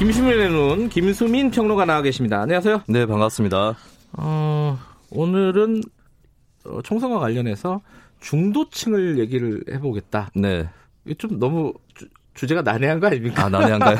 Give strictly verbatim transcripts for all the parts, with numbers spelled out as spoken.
김수민의 눈 김수민 평론가 나와 계십니다. 안녕하세요. 네, 반갑습니다. 어, 오늘은 총선과 관련해서 중도층을 얘기를 해보겠다. 네. 이게 좀 너무 주, 주제가 난해한 거 아닙니까? 아, 난해한가요?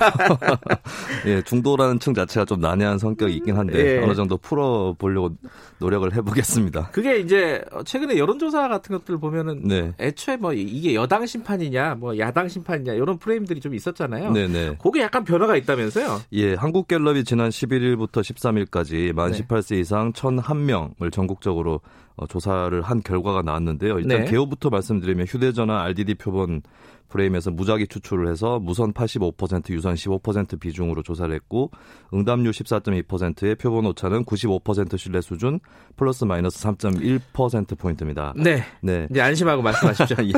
예, 중도라는 층 자체가 좀 난해한 성격이 있긴 한데 예. 어느 정도 풀어보려고 노력을 해보겠습니다. 그게 이제 최근에 여론조사 같은 것들 보면은 네. 애초에 뭐 이게 여당 심판이냐, 뭐 야당 심판이냐 이런 프레임들이 좀 있었잖아요. 네네. 그게 약간 변화가 있다면서요? 예, 한국갤럽이 지난 십일일부터 십삼일까지 만 네. 십팔 세 이상 천일 명을 전국적으로 조사를 한 결과가 나왔는데요. 일단 네. 개요부터 말씀드리면 휴대전화 알디디 표본 프레임에서 무작위 추출을 해서 무선 팔십오 퍼센트, 유선 십오 퍼센트 비중으로 조사를 했고 응답률 십사 점 이 퍼센트의 표본 오차는 구십오 퍼센트 신뢰 수준 플러스 마이너스 삼 점 일 퍼센트포인트입니다. 네. 네. 이제 안심하고 말씀하십시오. 예.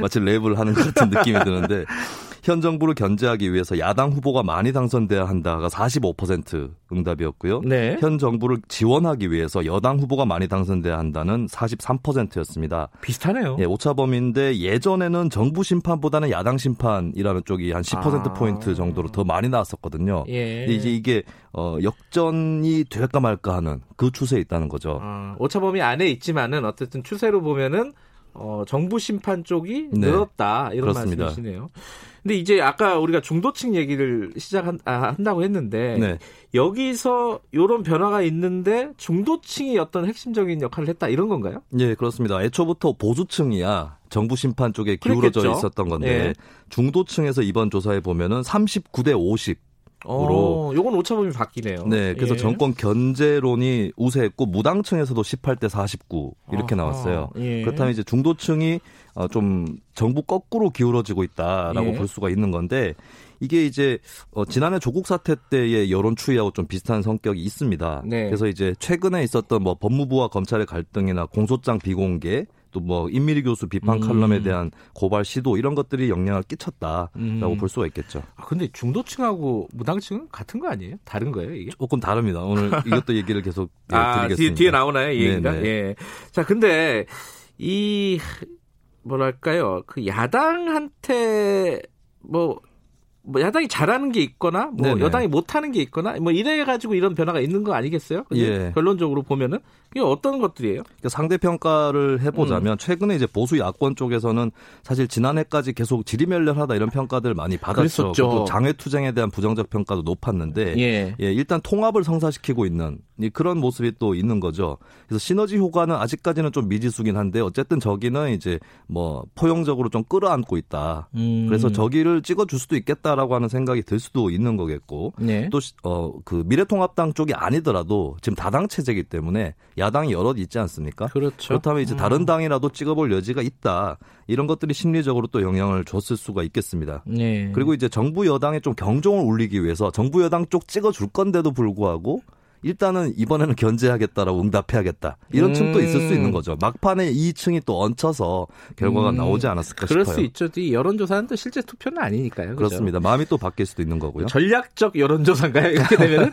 마치 랩을 하는 것 같은 느낌이 드는데 현 정부를 견제하기 위해서 야당 후보가 많이 당선돼야 한다가 사십오 퍼센트 응답이었고요. 네. 현 정부를 지원하기 위해서 여당 후보가 많이 당선돼야 한다는 사십삼 퍼센트였습니다. 비슷하네요. 예, 오차범위인데 예전에는 정부 심판보다는 야당 심판이라는 쪽이 한 십 퍼센트포인트 아. 정도로 더 많이 나왔었거든요. 예. 이제 이게 어, 역전이 될까 말까 하는 그 추세에 있다는 거죠. 아, 오차범위 안에 있지만은 어쨌든 추세로 보면은 어, 정부 심판 쪽이 네. 늘었다 이런 그렇습니다. 말씀이시네요. 근데 이제 아까 우리가 중도층 얘기를 시작한다고 아, 했는데 네. 여기서 이런 변화가 있는데 중도층이 어떤 핵심적인 역할을 했다 이런 건가요? 네, 그렇습니다. 애초부터 보수층이야 정부 심판 쪽에 기울어져 그랬겠죠? 있었던 건데 네. 중도층에서 이번 조사에 보면은 삼십구 대 오십. 어, 요건 오차범위 바뀌네요. 네, 그래서 예. 정권 견제론이 우세했고 무당층에서도 십팔 대 사십구 이렇게 아하, 나왔어요. 예. 그렇다면 이제 중도층이 어, 좀 정부 거꾸로 기울어지고 있다라고 예. 볼 수가 있는 건데 이게 이제 어, 지난해 조국 사태 때의 여론 추이하고 좀 비슷한 성격이 있습니다. 네. 그래서 이제 최근에 있었던 뭐 법무부와 검찰의 갈등이나 공소장 비공개 또 뭐 임미리 교수 비판 음. 칼럼에 대한 고발 시도 이런 것들이 영향을 끼쳤다라고 음. 볼 수가 있겠죠. 아, 근데 중도층하고 무당층은 같은 거 아니에요? 다른 거예요, 이게? 조금 다릅니다. 오늘 이것도 얘기를 계속 아, 드리겠습니다. 뒤에, 뒤에 나오나요, 이 얘기가? 예. 자, 근데 이 뭐랄까요? 그 야당한테 뭐 뭐 야당이 잘하는 게 있거나 뭐 네네. 여당이 못하는 게 있거나 뭐 이래 가지고 이런 변화가 있는 거 아니겠어요? 예. 결론적으로 보면은 이게 어떤 것들이에요? 그러니까 상대 평가를 해보자면 음. 최근에 이제 보수 야권 쪽에서는 사실 지난해까지 계속 지리멸렬하다 이런 평가들 많이 받았죠. 또 장외투쟁에 대한 부정적 평가도 높았는데 예. 예, 일단 통합을 성사시키고 있는 그런 모습이 또 있는 거죠. 그래서 시너지 효과는 아직까지는 좀 미지수긴 한데 어쨌든 저기는 이제 뭐 포용적으로 좀 끌어안고 있다. 음. 그래서 저기를 찍어줄 수도 있겠다. 라고 하는 생각이 들 수도 있는 거겠고 네. 또 어, 그 미래통합당 쪽이 아니더라도 지금 다당 체제이기 때문에 야당이 여럿 있지 않습니까? 그렇죠. 그렇다면 이제 음. 다른 당이라도 찍어볼 여지가 있다. 이런 것들이 심리적으로 또 영향을 줬을 수가 있겠습니다. 네. 그리고 이제 정부 여당에 좀 경종을 울리기 위해서 정부 여당 쪽 찍어줄 건데도 불구하고 일단은 이번에는 견제하겠다라고 응답해야겠다. 이런 음. 층도 있을 수 있는 거죠. 막판에 이 층이 또 얹혀서 결과가 음. 나오지 않았을까 그럴 싶어요. 그럴 수 있죠. 이 여론조사는 또 실제 투표는 아니니까요. 그렇죠? 그렇습니다. 마음이 또 바뀔 수도 있는 거고요. 전략적 여론조사인가요? 이렇게 되면은?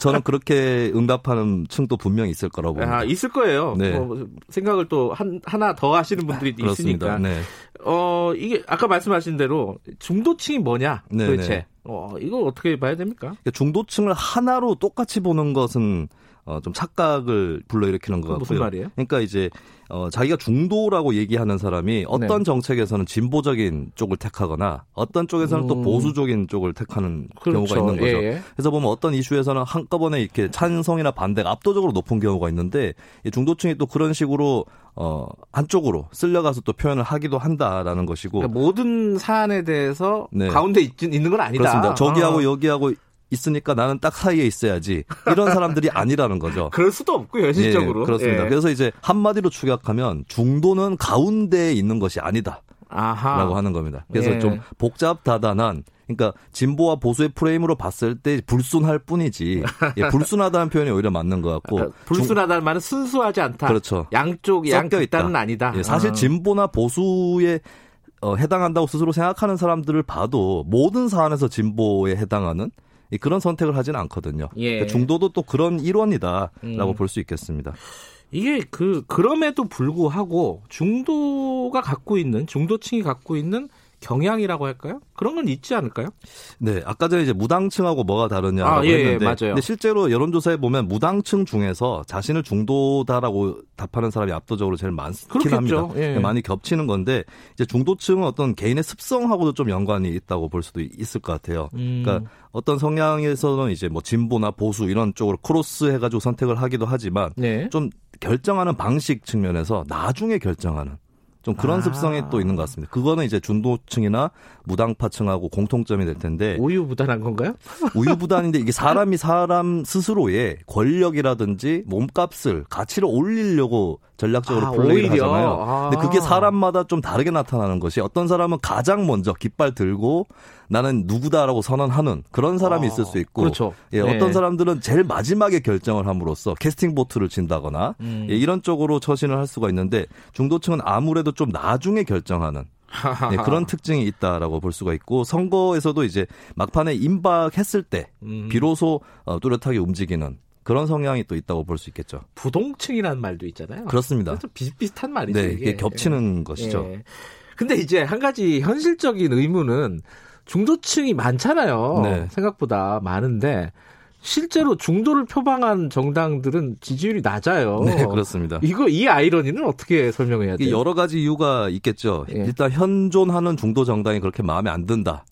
저는 그렇게 응답하는 층도 분명히 있을 거라고 봅니다. 아, 있을 거예요. 네. 어, 생각을 또 한, 하나 더 하시는 분들이 있으니까. 네. 어, 이게 아까 말씀하신 대로 중도층이 뭐냐 도대체. 네네. 어, 이거 어떻게 봐야 됩니까? 중도층을 하나로 똑같이 보는 것은 어, 좀 착각을 불러일으키는 것 같고요. 무슨 말이에요? 그러니까 이제 어, 자기가 중도라고 얘기하는 사람이 어떤 네. 정책에서는 진보적인 쪽을 택하거나 어떤 쪽에서는 음. 또 보수적인 쪽을 택하는 그렇죠. 경우가 있는 거죠. 예. 그래서 보면 어떤 이슈에서는 한꺼번에 이렇게 찬성이나 반대가 압도적으로 높은 경우가 있는데 중도층이 또 그런 식으로 어, 한쪽으로 쓸려가서 또 표현을 하기도 한다라는 것이고 그러니까 모든 사안에 대해서 네. 가운데 있, 있는 건 아니다. 그렇습니다. 저기하고 아. 여기하고 있으니까 나는 딱 사이에 있어야지 이런 사람들이 아니라는 거죠. 그럴 수도 없고요. 현실적으로. 예, 그렇습니다. 예. 그래서 이제 한마디로 축약하면 중도는 가운데에 있는 것이 아니다. 아하라고 하는 겁니다. 그래서 예. 좀 복잡다단한, 그러니까 진보와 보수의 프레임으로 봤을 때 불순할 뿐이지 예, 불순하다는 표현이 오히려 맞는 것 같고 아, 불순하다는 말은 순수하지 않다. 그렇죠. 양쪽 양극단은 아니다. 예, 사실 아. 진보나 보수에 어, 해당한다고 스스로 생각하는 사람들을 봐도 모든 사안에서 진보에 해당하는 예, 그런 선택을 하진 않거든요. 예. 그러니까 중도도 또 그런 일원이다라고 음. 볼 수 있겠습니다. 이게 그 그럼에도 불구하고 중도가 갖고 있는 중도층이 갖고 있는 경향이라고 할까요? 그런 건 있지 않을까요? 네, 아까 전에 이제 무당층하고 뭐가 다르냐라고 아, 예, 했는데, 예, 맞아요. 근데 실제로 여론조사에 보면 무당층 중에서 자신을 중도다라고 답하는 사람이 압도적으로 제일 많긴 그렇겠죠. 합니다. 예. 많이 겹치는 건데 이제 중도층은 어떤 개인의 습성하고도 좀 연관이 있다고 볼 수도 있을 것 같아요. 음. 그러니까 어떤 성향에서는 이제 뭐 진보나 보수 이런 쪽으로 크로스해가지고 선택을 하기도 하지만 네. 좀 결정하는 방식 측면에서 나중에 결정하는. 좀 그런 아. 습성이 또 있는 것 같습니다. 그거는 이제 중도층이나 무당파층하고 공통점이 될 텐데. 우유부단한 건가요? 우유부단인데 이게 사람이 사람 스스로의 권력이라든지 몸값을 가치를 올리려고 전략적으로 아, 플레이를 오히려. 하잖아요. 아. 근데 그게 사람마다 좀 다르게 나타나는 것이 어떤 사람은 가장 먼저 깃발 들고 나는 누구다라고 선언하는 그런 사람이 아. 있을 수 있고 그렇죠. 예, 네. 어떤 사람들은 제일 마지막에 결정을 함으로써 캐스팅 보트를 친다거나 음. 예, 이런 쪽으로 처신을 할 수가 있는데 중도층은 아무래도 좀 나중에 결정하는 예, 그런 특징이 있다라고 볼 수가 있고 선거에서도 이제 막판에 임박했을 때 음. 비로소 어, 뚜렷하게 움직이는 그런 성향이 또 있다고 볼 수 있겠죠. 부동층이라는 말도 있잖아요. 그렇습니다. 좀 비슷비슷한 말이죠. 네, 이게 겹치는 예. 것이죠. 예. 근데 이제 한 가지 현실적인 의문은 중도층이 많잖아요. 네. 생각보다 많은데 실제로 중도를 표방한 정당들은 지지율이 낮아요. 네, 그렇습니다. 이거 이 아이러니는 어떻게 설명해야 돼요? 여러 가지 이유가 있겠죠. 예. 일단 현존하는 중도 정당이 그렇게 마음에 안 든다.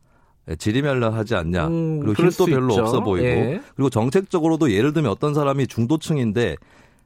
지리멸렬하지 않냐. 음, 그리고 힘도 별로 있죠. 없어 보이고. 예. 그리고 정책적으로도 예를 들면 어떤 사람이 중도층인데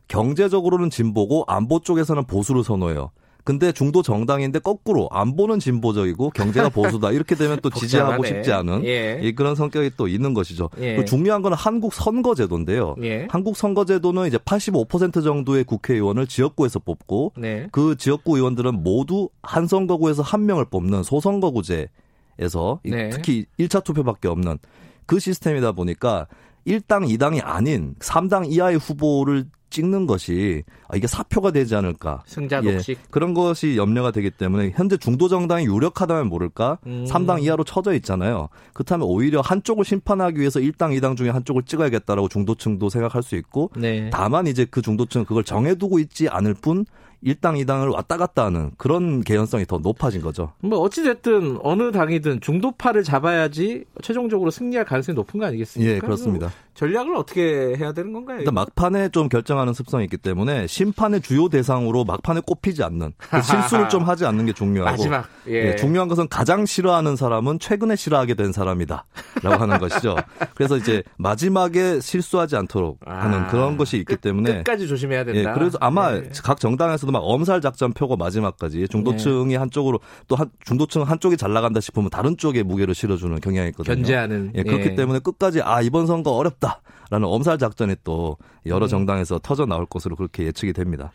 경제적으로는 진보고 안보 쪽에서는 보수를 선호해요. 근데 중도 정당인데 거꾸로 안보는 진보적이고 경제가 보수다. 이렇게 되면 또 지지하고 싶지 않은 예. 예, 그런 성격이 또 있는 것이죠. 예. 중요한 건 한국 선거제도인데요. 예. 한국 선거제도는 이제 팔십오 퍼센트 정도의 국회의원을 지역구에서 뽑고 네. 그 지역구 의원들은 모두 한 선거구에서 한 명을 뽑는 소선거구제 에서 네. 특히 일 차 투표밖에 없는 그 시스템이다 보니까 일 당, 이 당이 아닌 삼 당 이하의 후보를 찍는 것이 이게 사표가 되지 않을까. 승자 독식. 예, 그런 것이 염려가 되기 때문에 현재 중도 정당이 유력하다면 모를까 음. 삼 당 이하로 쳐져 있잖아요. 그렇다면 오히려 한쪽을 심판하기 위해서 일 당, 이 당 중에 한쪽을 찍어야겠다라고 중도층도 생각할 수 있고 네. 다만 이제 그 중도층은 그걸 정해두고 있지 않을 뿐 일 당, 이 당을 왔다 갔다 하는 그런 개연성이 더 높아진 거죠. 뭐 어찌됐든 어느 당이든 중도파를 잡아야지 최종적으로 승리할 가능성이 높은 거 아니겠습니까? 예, 그렇습니다. 전략을 어떻게 해야 되는 건가요? 일단 막판에 좀 결정하는 습성이 있기 때문에 심판의 주요 대상으로 막판에 꼽히지 않는 실수를 좀 하지 않는 게 중요하고 마지막, 예. 예, 중요한 것은 가장 싫어하는 사람은 최근에 싫어하게 된 사람이다 라고 하는 것이죠. 그래서 이제 마지막에 실수하지 않도록 아, 하는 그런 것이 있기 끝, 때문에 끝까지 조심해야 된다. 예, 그래서 아마 예. 각 정당에서도 막 엄살 작전표고 마지막까지 중도층이 네. 한쪽으로 또 한, 중도층 한쪽이 잘 나간다 싶으면 다른 쪽에 무게를 실어주는 경향이 있거든요. 견제하는. 예, 그렇기 예. 때문에 끝까지 아 이번 선거 어렵다라는 엄살 작전이 또 여러 음. 정당에서 터져 나올 것으로 그렇게 예측이 됩니다.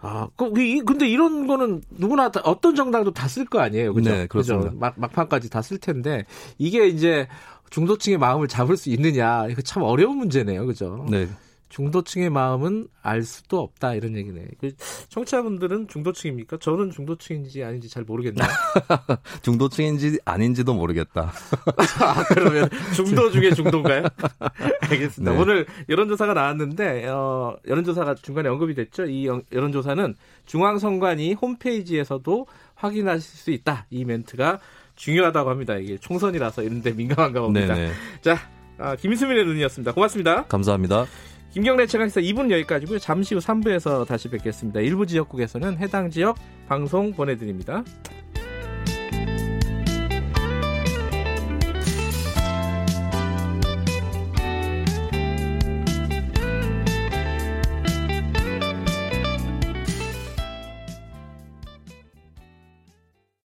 아, 근데 이런 거는 누구나 다, 어떤 정당도 다 쓸 거 아니에요, 그죠? 네, 그렇습니다. 그죠? 막, 막판까지 다 쓸 텐데 이게 이제 중도층의 마음을 잡을 수 있느냐 이거 참 어려운 문제네요, 그죠? 네. 중도층의 마음은 알 수도 없다 이런 얘기네. 청취자분들은 중도층입니까? 저는 중도층인지 아닌지 잘 모르겠네요. 중도층인지 아닌지도 모르겠다. 아, 그러면 중도 중에 중도인가요? 알겠습니다. 네. 오늘 여론조사가 나왔는데 어, 여론조사가 중간에 언급이 됐죠. 이 여론조사는 중앙선관위 홈페이지에서도 확인하실 수 있다. 이 멘트가 중요하다고 합니다. 이게 총선이라서 이런 데 민감한가 봅니다. 네네. 자, 아, 김수민의 눈이었습니다. 고맙습니다. 감사합니다. 김경래 최강시사 이 분 여기까지고요. 잠시 후 삼 부에서 다시 뵙겠습니다. 일부 지역국에서는 해당 지역 방송 보내드립니다.